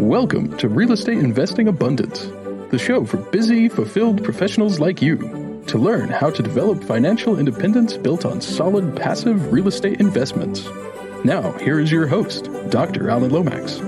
Welcome to Real Estate Investing Abundance, the show for busy, fulfilled professionals like you to learn how to develop financial independence built on solid, passive real estate investments. Now, here is your host, Dr. Alan Lomax.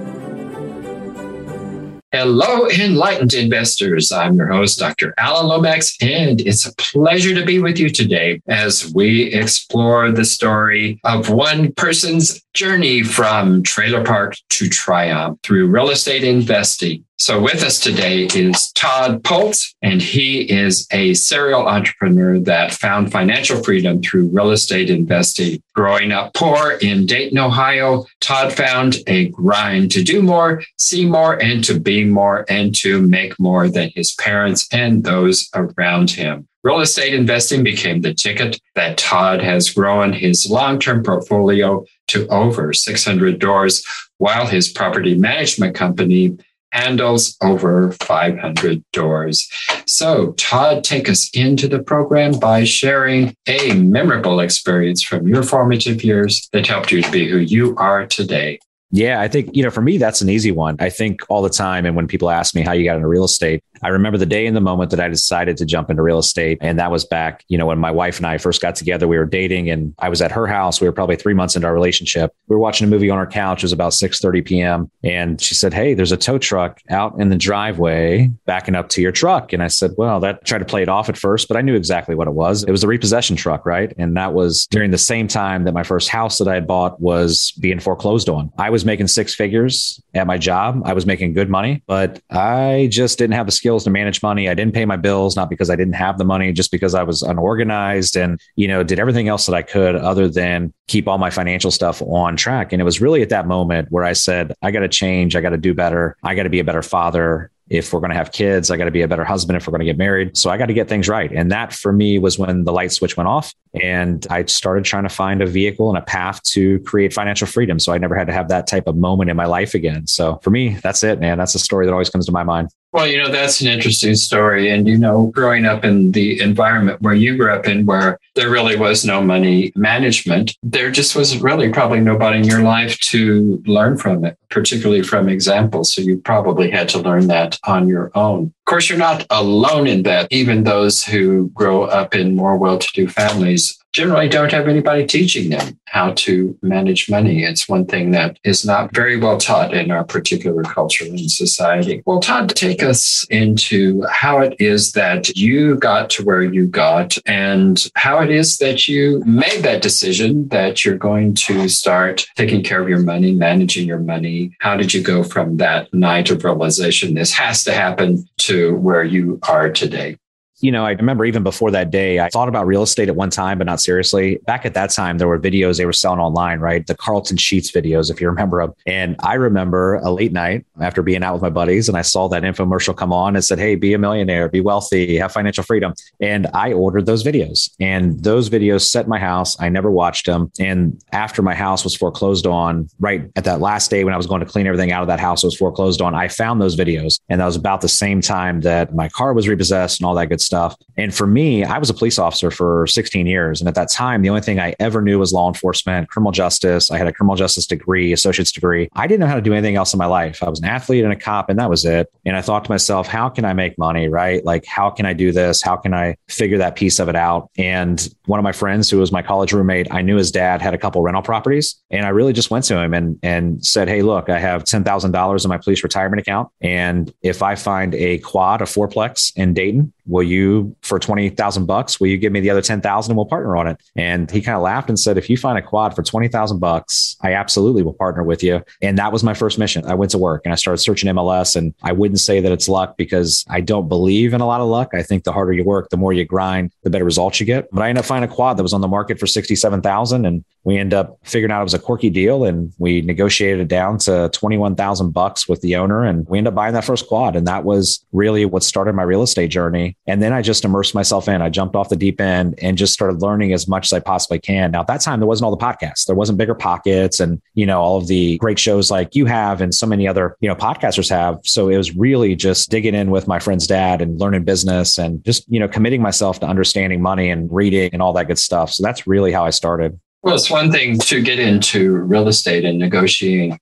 Hello, enlightened investors. I'm your host, Dr. Alan Lomax, and it's a pleasure to be with you today as we explore the story of one person's journey from trailer park to triumph through real estate investing. So with us today is Todd Pultz, and he is a serial entrepreneur that found financial freedom through real estate investing. Growing up poor in Dayton, Ohio, Todd found a grind to do more, see more, and to be more, and to make more than his parents and those around him. Real estate investing became the ticket that Todd has grown his long-term portfolio to over 600 doors, while his property management company handles over 500 doors. So, Todd, take us into the program by sharing a memorable experience from your formative years that helped you to be who you are today. Yeah, I think, for me, that's an easy one. I think all the time. And when people ask me how you got into real estate, I remember the day and the moment that I decided to jump into real estate. And that was back, when my wife and I first got together, we were dating and I was at her house. We were probably 3 months into our relationship. We were watching a movie on our couch. It was about 6:30 p.m. And she said, "Hey, there's a tow truck out in the driveway backing up to your truck." And I said, well, that tried to play it off at first, but I knew exactly what it was. It was a repossession truck, right? And that was during the same time that my first house that I had bought was being foreclosed on. I was making six figures at my job. I was making good money, but I just didn't have the skills to manage money. I didn't pay my bills, not because I didn't have the money, just because I was unorganized and, did everything else that I could other than keep all my financial stuff on track. And it was really at that moment where I said, I got to change. I got to do better. I got to be a better father. If we're going to have kids, I got to be a better husband. If we're going to get married. So I got to get things right. And that for me was when the light switch went off and I started trying to find a vehicle and a path to create financial freedom. So I never had to have that type of moment in my life again. So for me, that's it, man. That's a story that always comes to my mind. Well, that's an interesting story. And, growing up in the environment where you grew up in, where there really was no money management, there just was really probably nobody in your life to learn from it, particularly from examples. So you probably had to learn that on your own. Of course, you're not alone in that. Even those who grow up in more well-to-do families generally don't have anybody teaching them how to manage money. It's one thing that is not very well taught in our particular culture and society. Well, Todd, take us into how it is that you got to where you got and how it is that you made that decision that you're going to start taking care of your money, managing your money. How did you go from that night of realization, this has to happen, to where you are today? I remember even before that day, I thought about real estate at one time, but not seriously. Back at that time, there were videos they were selling online, right? The Carlton Sheets videos, if you remember them. And I remember a late night after being out with my buddies and I saw that infomercial come on and said, "Hey, be a millionaire, be wealthy, have financial freedom." And I ordered those videos and those videos set my house. I never watched them. And after my house was foreclosed on, right at that last day when I was going to clean everything out of that house, it was foreclosed on. I found those videos. And that was about the same time that my car was repossessed and all that good stuff. And for me, I was a police officer for 16 years. And at that time, the only thing I ever knew was law enforcement, criminal justice. I had a criminal justice degree, associate's degree. I didn't know how to do anything else in my life. I was an athlete and a cop, and that was it. And I thought to myself, how can I make money, right? Like, how can I do this? How can I figure that piece of it out? And one of my friends who was my college roommate, I knew his dad had a couple rental properties. And I really just went to him and said, "Hey, look, I have $10,000 in my police retirement account. And if I find a quad, a fourplex in Dayton, will you, for $20,000, will you give me the other 10,000 and we'll partner on it?" And he kind of laughed and said, "If you find a quad for $20,000, I absolutely will partner with you." And that was my first mission. I went to work and I started searching MLS, and I wouldn't say that it's luck because I don't believe in a lot of luck. I think the harder you work, the more you grind, the better results you get. But I ended up finding a quad that was on the market for $67,000. And we ended up figuring out it was a quirky deal and we negotiated it down to $21,000 with the owner. And we ended up buying that first quad. And that was really what started my real estate journey. And then I just immersed myself in. I jumped off the deep end and just started learning as much as I possibly can. Now, at that time, there wasn't all the podcasts. There wasn't BiggerPockets and, all of the great shows like you have and so many other, podcasters have. So it was really just digging in with my friend's dad and learning business and just, committing myself to understanding money and reading and all that good stuff. So that's really how I started. Well, it's one thing to get into real estate and negotiating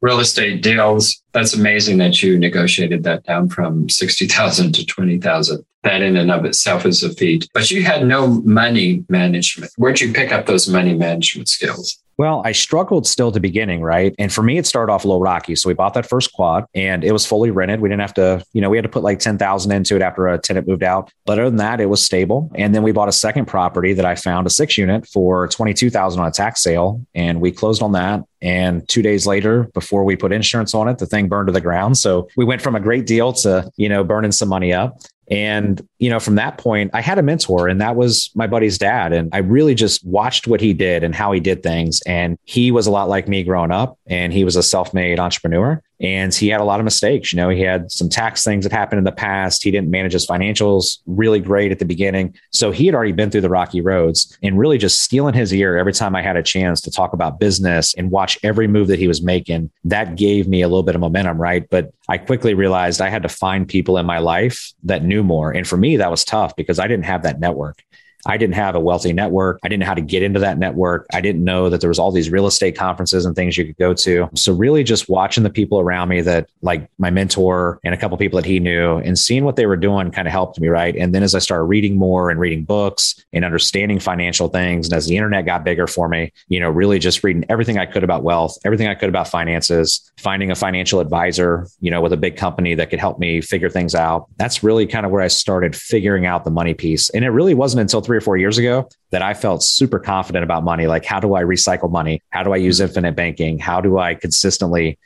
real estate deals. That's amazing that you negotiated that down from $60,000 to $20,000. That in and of itself is a feat. But you had no money management. Where'd you pick up those money management skills? Well, I struggled still at the beginning, right? And for me, it started off a little rocky. So we bought that first quad and it was fully rented. We didn't have to, we had to put like $10,000 into it after a tenant moved out. But other than that, it was stable. And then we bought a second property that I found, a 6-unit for $22,000 on a tax sale. And we closed on that. And 2 days later, before we put insurance on it, the thing burned to the ground. So we went from a great deal to, burning some money up. And, from that point, I had a mentor, and that was my buddy's dad. And I really just watched what he did and how he did things. And he was a lot like me growing up, and he was a self-made entrepreneur. And he had a lot of mistakes. He had some tax things that happened in the past. He didn't manage his financials really great at the beginning. So he had already been through the rocky roads, and really just stealing his ear every time I had a chance to talk about business and watch every move that he was making. That gave me a little bit of momentum, right? But I quickly realized I had to find people in my life that knew more. And for me, that was tough because I didn't have that network. I didn't have a wealthy network. I didn't know how to get into that network. I didn't know that there was all these real estate conferences and things you could go to. So really just watching the people around me that, like my mentor and a couple of people that he knew, and seeing what they were doing kind of helped me, right? And then as I started reading more and reading books and understanding financial things, and as the internet got bigger for me, really just reading everything I could about wealth, everything I could about finances, finding a financial advisor, with a big company that could help me figure things out. That's really kind of where I started figuring out the money piece. And it really wasn't until 3 or 4 years ago that I felt super confident about money. Like, how do I recycle money? How do I use infinite banking? How do I consistently,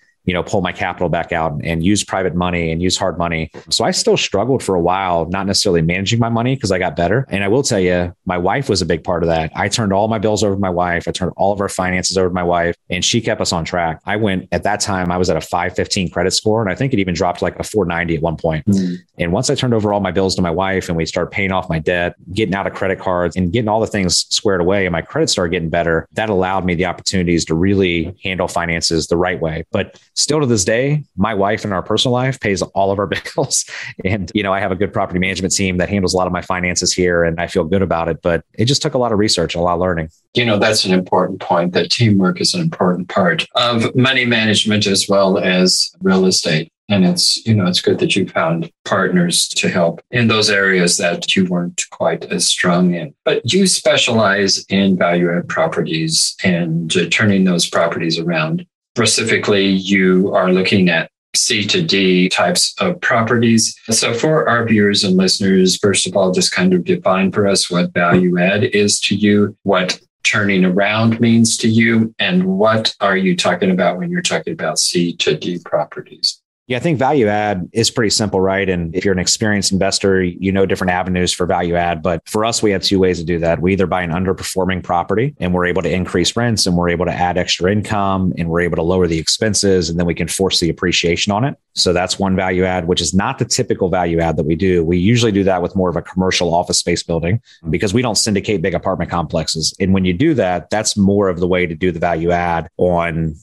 pull my capital back out and use private money and use hard money? So I still struggled for a while, not necessarily managing my money because I got better. And I will tell you, my wife was a big part of that. I turned all my bills over to my wife. I turned all of our finances over to my wife, and she kept us on track. At that time, I was at a 515 credit score. And I think it even dropped to like a 490 at one point. Mm-hmm. And once I turned over all my bills to my wife and we started paying off my debt, getting out of credit cards and getting all the things squared away, and my credit started getting better, that allowed me the opportunities to really handle finances the right way. But still to this day, my wife in our personal life pays all of our bills. And, I have a good property management team that handles a lot of my finances here, and I feel good about it, but it just took a lot of research and a lot of learning. That's an important point, that teamwork is an important part of money management as well as real estate. And it's good that you found partners to help in those areas that you weren't quite as strong in. But you specialize in value-add properties and turning those properties around. Specifically, you are looking at C to D types of properties. So for our viewers and listeners, first of all, just kind of define for us what value add is to you, what turning around means to you, and what are you talking about when you're talking about C to D properties? Yeah, I think value add is pretty simple, right? And if you're an experienced investor, different avenues for value add. But for us, we have two ways to do that. We either buy an underperforming property and we're able to increase rents and we're able to add extra income and we're able to lower the expenses, and then we can force the appreciation on it. So that's one value add, which is not the typical value add that we do. We usually do that with more of a commercial office space building because we don't syndicate big apartment complexes. And when you do that, that's more of the way to do the value add on,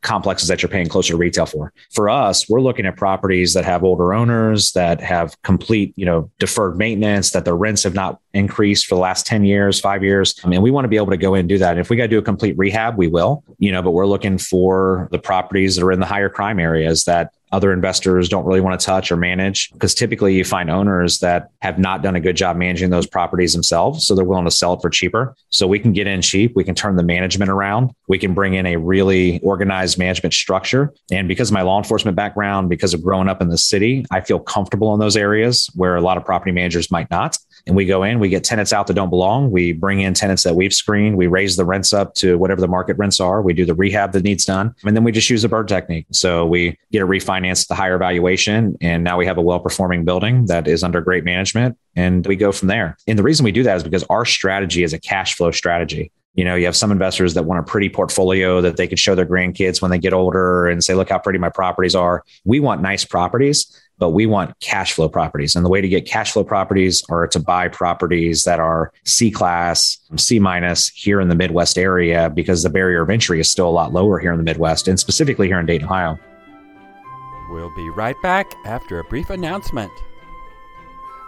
complexes that you're paying closer to retail for. For us, we're looking at properties that have older owners, that have complete, deferred maintenance, that their rents have not increased for the last 10 years, 5 years. We want to be able to go in and do that. And if we got to do a complete rehab, we will, but we're looking for the properties that are in the higher crime areas that other investors don't really want to touch or manage, because typically you find owners that have not done a good job managing those properties themselves. So they're willing to sell it for cheaper. So we can get in cheap. We can turn the management around. We can bring in a really organized management structure. And because of my law enforcement background, because of growing up in the city, I feel comfortable in those areas where a lot of property managers might not. And we go in, we get tenants out that don't belong. We bring in tenants that we've screened. We raise the rents up to whatever the market rents are. We do the rehab that needs done. And then we just use a BRRRR technique. So we get a refinance at the higher valuation. And now we have a well-performing building that is under great management. And we go from there. And the reason we do that is because our strategy is a cash flow strategy. You have some investors that want a pretty portfolio that they can show their grandkids when they get older and say, look how pretty my properties are. We want nice properties, but we want cash flow properties. And the way to get cash flow properties are to buy properties that are C-class, C- here in the Midwest area, because the barrier of entry is still a lot lower here in the Midwest, and specifically here in Dayton, Ohio. We'll be right back after a brief announcement.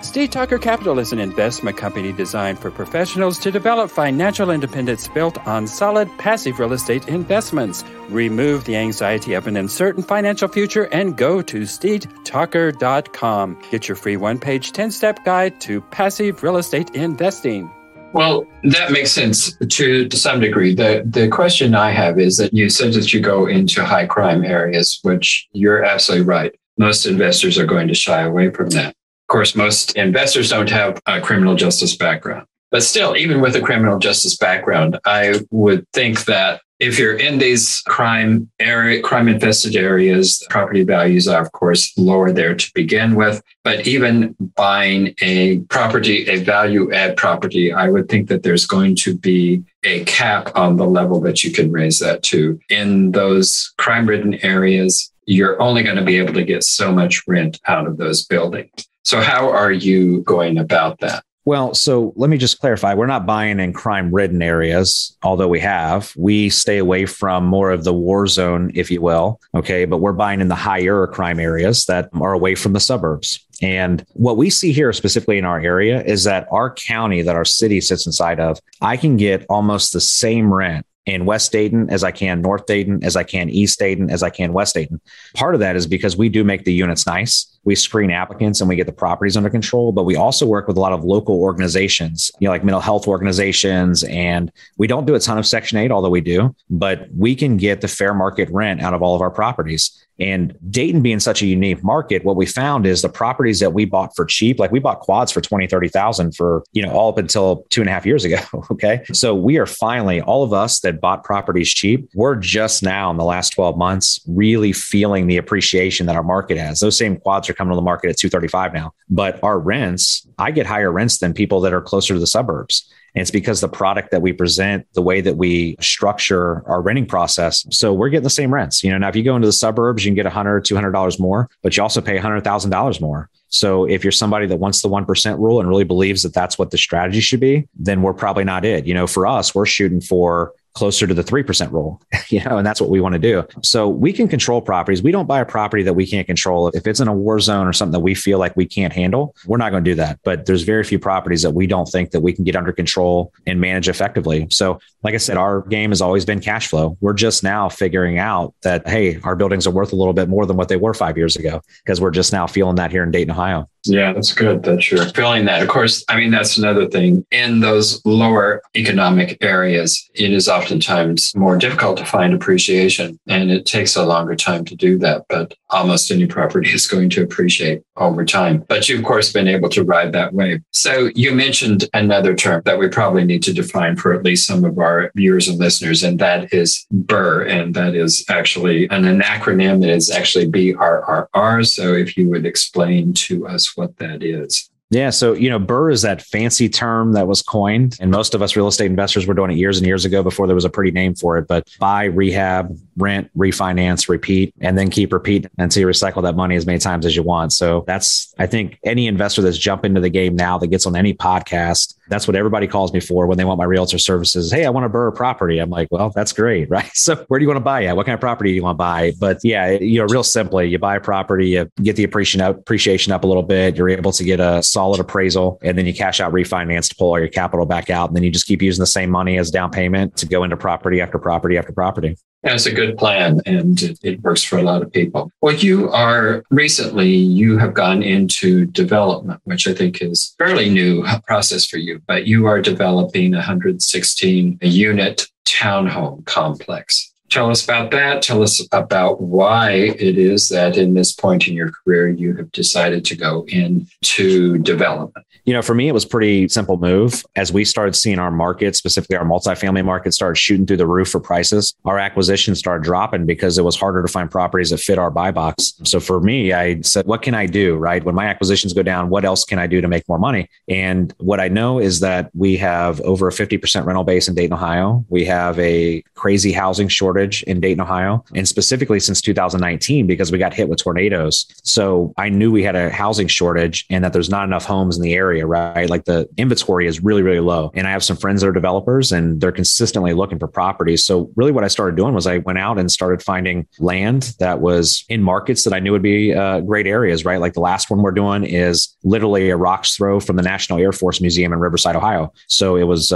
Steve Talker Capital is an investment company designed for professionals to develop financial independence built on solid passive real estate investments. Remove the anxiety of an uncertain financial future and go to SteveTalker.com. Get your free one-page 10-step guide to passive real estate investing. Well, that makes sense to some degree. The question I have is that you said that you go into high crime areas, which you're absolutely right. Most investors are going to shy away from that. Of course, most investors don't have a criminal justice background. But still, even with a criminal justice background, I would think that if you're in these crime-infested areas, property values are, of course, lower there to begin with. But even buying a property, a value-add property, I would think that there's going to be a cap on the level that you can raise that to. In those crime-ridden areas, you're only going to be able to get so much rent out of those buildings. So how are you going about that? Well, so let me just clarify. We're not buying in crime-ridden areas, although we have. We stay away from more of the war zone, if you will. Okay, but we're buying in the higher crime areas that are away from the suburbs. And what we see here specifically in our area is that our county that our city sits inside of, I can get almost the same rent in West Dayton as I can North Dayton, as I can East Dayton, as I can West Dayton. Part of that is because we do make the units nice. We screen applicants and we get the properties under control, but we also work with a lot of local organizations, like mental health organizations. And we don't do a ton of Section 8, although we do, but we can get the fair market rent out of all of our properties. And Dayton being such a unique market, what we found is the properties that we bought for cheap, like we bought quads for $20,000-$30,000 for, all up until 2.5 years ago. Okay. So we are finally, all of us that bought properties cheap, we're just now in the last 12 months really feeling the appreciation that our market has. Those same quads are coming to the market at $235,000 now, but our rents, I get higher rents than people that are closer to the suburbs. And it's because the product that we present, the way that we structure our renting process. So we're getting the same rents. Now if you go into the suburbs, you can get $100, $200 more, but you also pay $100,000 more. So if you're somebody that wants the 1% rule and really believes that that's what the strategy should be, then we're probably not it. For us, we're shooting for closer to the 3% rule, and that's what we want to do. So we can control properties. We don't buy a property that we can't control. If it's in a war zone or something that we feel like we can't handle, we're not going to do that. But there's very few properties that we don't think that we can get under control and manage effectively. So like I said, our game has always been cash flow. We're just now figuring out that, hey, our buildings are worth a little bit more than what they were 5 years ago, because we're just now feeling that here in Dayton, Ohio. Yeah, that's good that you're feeling that. Of course, that's another thing. In those lower economic areas, it is oftentimes more difficult to find appreciation, and it takes a longer time to do that. But almost any property is going to appreciate over time. But you've, of course, been able to ride that wave. So you mentioned another term that we probably need to define for at least some of our viewers and listeners, and that is BRRRR. And that is actually an acronym that is actually BRRRR. So if you would explain to us what that is. Yeah. So, BRRRR is that fancy term that was coined. And most of us real estate investors were doing it years and years ago before there was a pretty name for it. But buy, rehab, rent, refinance, repeat, and then keep repeating until you recycle that money as many times as you want. So that's, I think, any investor that's jumping into the game now that gets on any podcast, that's what everybody calls me for when they want my realtor services. Hey, I want to BRRRR property. I'm like, well, that's great, right? So where do you want to buy at? What kind of property do you want to buy? But yeah, real simply, you buy a property, you get the appreciation up a little bit. You're able to get a solid appraisal, and then you cash out refinance to pull all your capital back out. And then you just keep using the same money as down payment to go into property after property after property. That's a good plan, and it works for a lot of people. What you have gone into development, which I think is a fairly new process for you, but you are developing a 116-unit townhome complex. Tell us about that. Tell us about why it is that in this point in your career, you have decided to go into development. For me, it was a pretty simple move. As we started seeing our market, specifically our multifamily market, start shooting through the roof for prices, our acquisitions started dropping because it was harder to find properties that fit our buy box. So for me, I said, what can I do, right? When my acquisitions go down, what else can I do to make more money? And what I know is that we have over a 50% rental base in Dayton, Ohio. We have a crazy housing shortage coverage in Dayton, Ohio, and specifically since 2019, because we got hit with tornadoes. So I knew we had a housing shortage and that there's not enough homes in the area, right? Like the inventory is really, really low. And I have some friends that are developers and they're consistently looking for properties. So really what I started doing was I went out and started finding land that was in markets that I knew would be great areas, right? Like the last one we're doing is literally a rock's throw from the National Air Force Museum in Riverside, Ohio. So it was,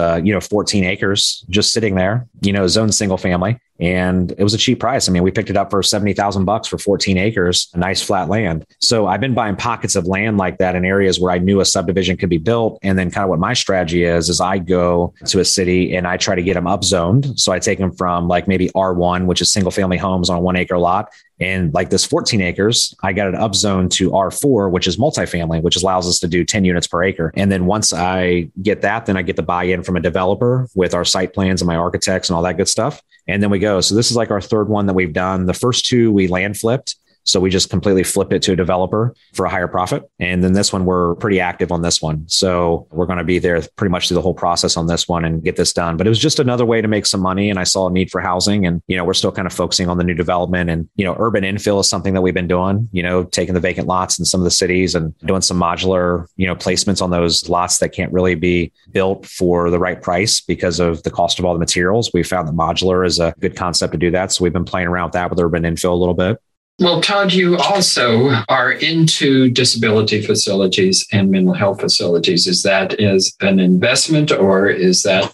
14 acres just sitting there, zoned single family. And it was a cheap price. I mean, we picked it up for $70,000 for 14 acres, a nice flat land. So I've been buying pockets of land like that in areas where I knew a subdivision could be built. And then kind of what my strategy is I go to a city and I try to get them upzoned. So I take them from like maybe R1, which is single family homes on a 1 acre lot. And like this 14 acres, I got it upzoned to R4, which is multifamily, which allows us to do 10 units per acre. And then once I get that, then I get the buy-in from a developer with our site plans and my architects and all that good stuff. And then we go. So this is like our third one that we've done. The first two we land flipped. So we just completely flip it to a developer for a higher profit. And then this one, we're pretty active on this one. So we're going to be there pretty much through the whole process on this one and get this done. But it was just another way to make some money. And I saw a need for housing. And, we're still kind of focusing on the new development and, urban infill is something that we've been doing, taking the vacant lots in some of the cities and doing some modular, placements on those lots that can't really be built for the right price because of the cost of all the materials. We found that modular is a good concept to do that. So we've been playing around with that with urban infill a little bit. Well, Todd, you also are into disability facilities and mental health facilities. Is that an investment or is that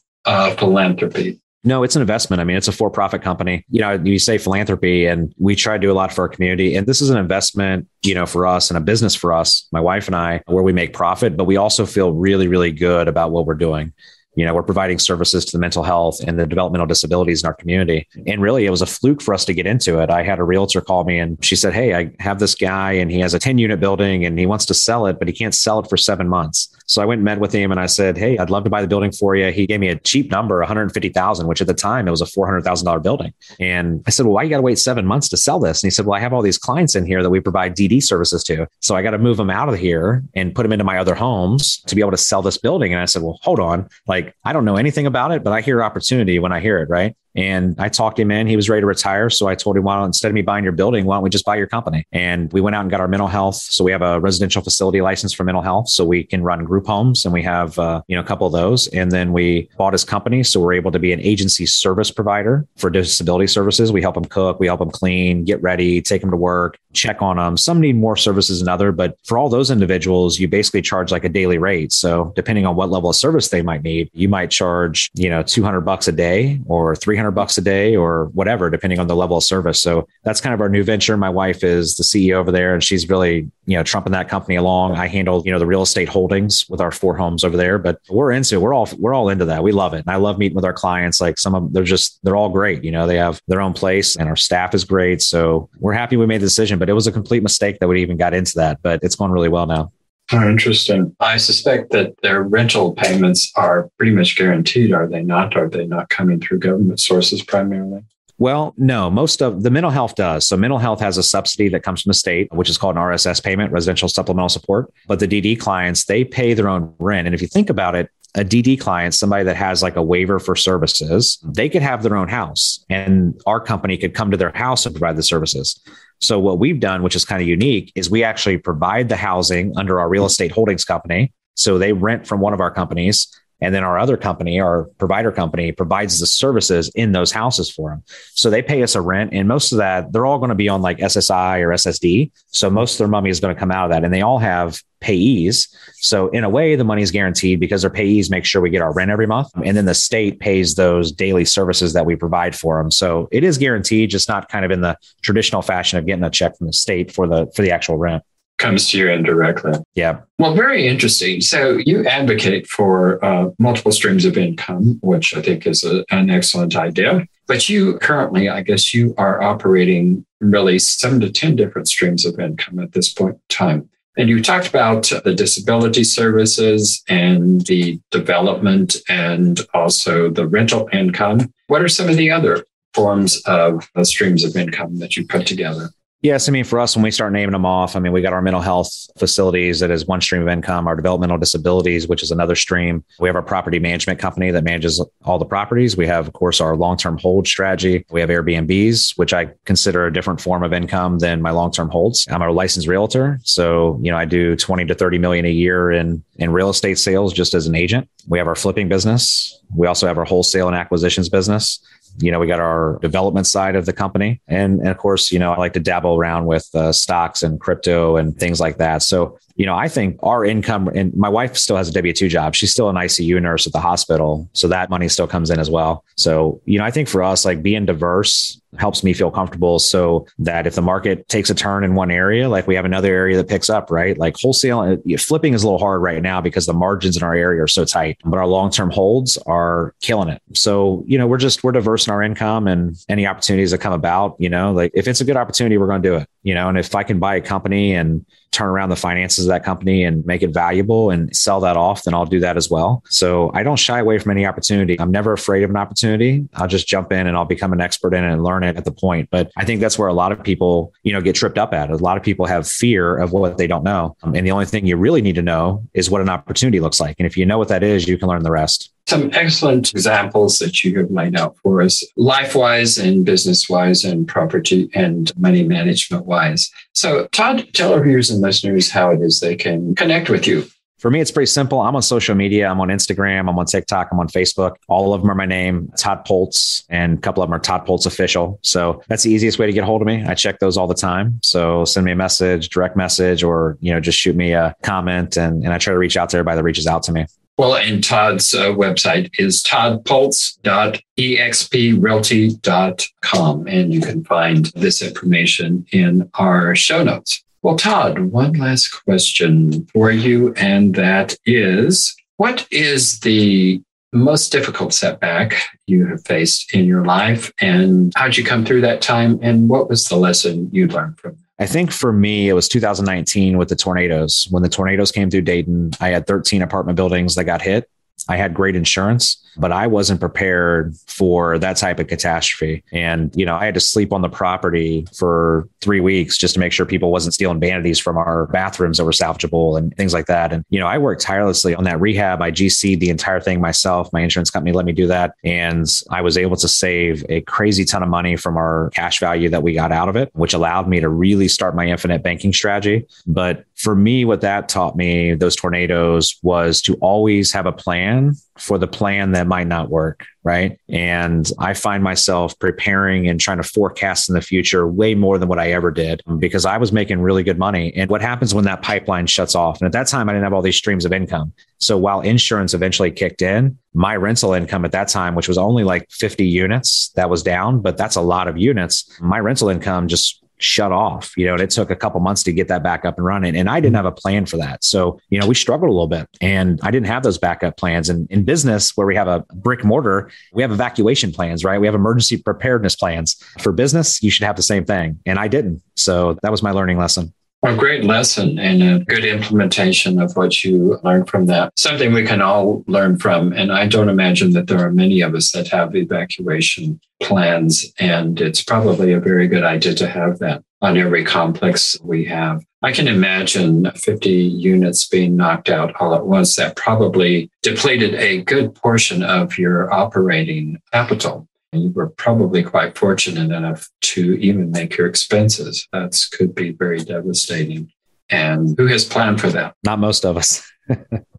philanthropy? No, it's an investment. I mean, it's a for-profit company. You say philanthropy and we try to do a lot for our community. And this is an investment, for us and a business for us, my wife and I, where we make profit, but we also feel really, really good about what we're doing. We're providing services to the mental health and the developmental disabilities in our community. And really, it was a fluke for us to get into it. I had a realtor call me and she said, hey, I have this guy and he has a 10-unit building and he wants to sell it, but he can't sell it for 7 months. So I went and met with him and I said, hey, I'd love to buy the building for you. He gave me a cheap number, $150,000, which at the time, it was a $400,000 building. And I said, well, why you got to wait 7 months to sell this? And he said, well, I have all these clients in here that we provide DD services to. So I got to move them out of here and put them into my other homes to be able to sell this building. And I said, well, hold on. Like, I don't know anything about it, but I hear opportunity when I hear it, right? And I talked him in, he was ready to retire. So I told him, instead of me buying your building, why don't we just buy your company? And we went out and got our mental health. So we have a residential facility license for mental health. So we can run group homes and we have, a couple of those. And then we bought his company. So we're able to be an agency service provider for disability services. We help them cook, we help them clean, get ready, take them to work, check on them. Some need more services than others, but for all those individuals, you basically charge like a daily rate. So depending on what level of service they might need, you might charge, $200 a day or $300 a day or whatever, depending on the level of service. So that's kind of our new venture. My wife is the CEO over there and she's really, trumping that company along. I handle, the real estate holdings with our 4 homes over there, but we're all into that. We love it. And I love meeting with our clients. Like some of them, they're all great. They have their own place and our staff is great. So we're happy we made the decision, but it was a complete mistake that we even got into that, but it's going really well now. Oh, interesting. I suspect that their rental payments are pretty much guaranteed, are they not? Are they not coming through government sources primarily? Well, no, most of the mental health does. So mental health has a subsidy that comes from the state, which is called an RSS payment, residential supplemental support. But the DD clients, they pay their own rent. And if you think about it, a DD client, somebody that has like a waiver for services, they could have their own house and our company could come to their house and provide the services. So what we've done, which is kind of unique, is we actually provide the housing under our real estate holdings company. So they rent from one of our companies. And then our other company, our provider company, provides the services in those houses for them. So they pay us a rent. And most of that, they're all going to be on like SSI or SSD. So most of their money is going to come out of that. And they all have payees. So in a way, the money is guaranteed because their payees make sure we get our rent every month. And then the state pays those daily services that we provide for them. So it is guaranteed, just not kind of in the traditional fashion of getting a check from the state for the actual rent. Comes to you indirectly. Yeah. Well, very interesting. So you advocate for multiple streams of income, which I think is an excellent idea. But you currently, I guess you are operating really 7 to 10 different streams of income at this point in time. And you talked about the disability services and the development and also the rental income. What are some of the other forms of streams of income that you put together? Yes. I mean, for us, when we start naming them off, I mean, we got our mental health facilities, that is one stream of income, our developmental disabilities, which is another stream. We have our property management company that manages all the properties. We have, of course, our long-term hold strategy. We have Airbnbs, which I consider a different form of income than my long-term holds. I'm a licensed realtor. So, you know, I do 20 to 30 million a year in real estate sales just as an agent. We have our flipping business. We also have our wholesale and acquisitions business. You know, we got our development side of the company. And of course, you know, I like to dabble around with stocks and crypto and things like that. So, you know, I think our income, and my wife still has a W-2 job. She's still an ICU nurse at the hospital. So that money still comes in as well. So, you know, I think for us, like being diverse helps me feel comfortable so that if the market takes a turn in one area, like we have another area that picks up, right? Like wholesale flipping is a little hard right now because the margins in our area are so tight, but our long-term holds are killing it. So, you know, we're diverse in our income and any opportunities that come about, you know, like if it's a good opportunity, we're going to do it, you know, and if I can buy a company and turn around the finances of that company and make it valuable and sell that off, then I'll do that as well. So I don't shy away from any opportunity. I'm never afraid of an opportunity. I'll just jump in and I'll become an expert in it and learn it at the point. But I think that's where a lot of people, you know, get tripped up at. A lot of people have fear of what they don't know. And the only thing you really need to know is what an opportunity looks like. And if you know what that is, you can learn the rest. Some excellent examples that you have laid out for us, life-wise and business-wise and property and money management-wise. So Todd, tell our viewers and listeners how it is they can connect with you. For me, it's pretty simple. I'm on social media. I'm on Instagram. I'm on TikTok. I'm on Facebook. All of them are my name, Todd Pultz, and a couple of them are Todd Pultz Official. So that's the easiest way to get a hold of me. I check those all the time. So send me a message, direct message, or, you know, just shoot me a comment. And I try to reach out to everybody that reaches out to me. Well, and Todd's website is toddpultz.exprealty.com. And you can find this information in our show notes. Well, Todd, one last question for you, and that is, what is the most difficult setback you have faced in your life, and how'd you come through that time, and what was the lesson you learned from it? I think for me, it was 2019 with the tornadoes. When the tornadoes came through Dayton, I had 13 apartment buildings that got hit. I had great insurance, but I wasn't prepared for that type of catastrophe. And, you know, I had to sleep on the property for 3 weeks just to make sure people wasn't stealing vanities from our bathrooms that were salvageable and things like that. And, you know, I worked tirelessly on that rehab. I GC'd the entire thing myself. My insurance company let me do that. And I was able to save a crazy ton of money from our cash value that we got out of it, which allowed me to really start my infinite banking strategy. But for me, what that taught me, those tornadoes, was to always have a plan for the plan that might not work, right? And I find myself preparing and trying to forecast in the future way more than what I ever did, because I was making really good money. And what happens when that pipeline shuts off? And at that time, I didn't have all these streams of income. So while insurance eventually kicked in, my rental income at that time, which was only like 50 units, that was down, but that's a lot of units. My rental income just shut off, you know, and it took a couple months to get that back up and running. And I didn't have a plan for that. So, you know, we struggled a little bit and I didn't have those backup plans. And in business, where we have a brick mortar, we have evacuation plans, right? We have emergency preparedness plans. For business, you should have the same thing. And I didn't. So that was my learning lesson. A great lesson and a good implementation of what you learned from that. Something we can all learn from. And I don't imagine that there are many of us that have evacuation plans. And it's probably a very good idea to have that on every complex we have. I can imagine 50 units being knocked out all at once. That probably depleted a good portion of your operating capital. And you were probably quite fortunate enough to even make your expenses. That could be very devastating. And who has planned for that? Not most of us.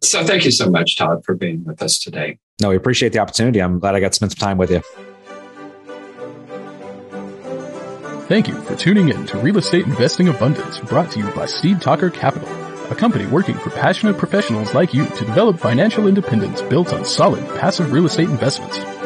So thank you so much, Todd, for being with us today. No, we appreciate the opportunity. I'm glad I got to spend some time with you. Thank you for tuning in to Real Estate Investing Abundance, brought to you by Steve Talker Capital, a company working for passionate professionals like you to develop financial independence built on solid, passive real estate investments.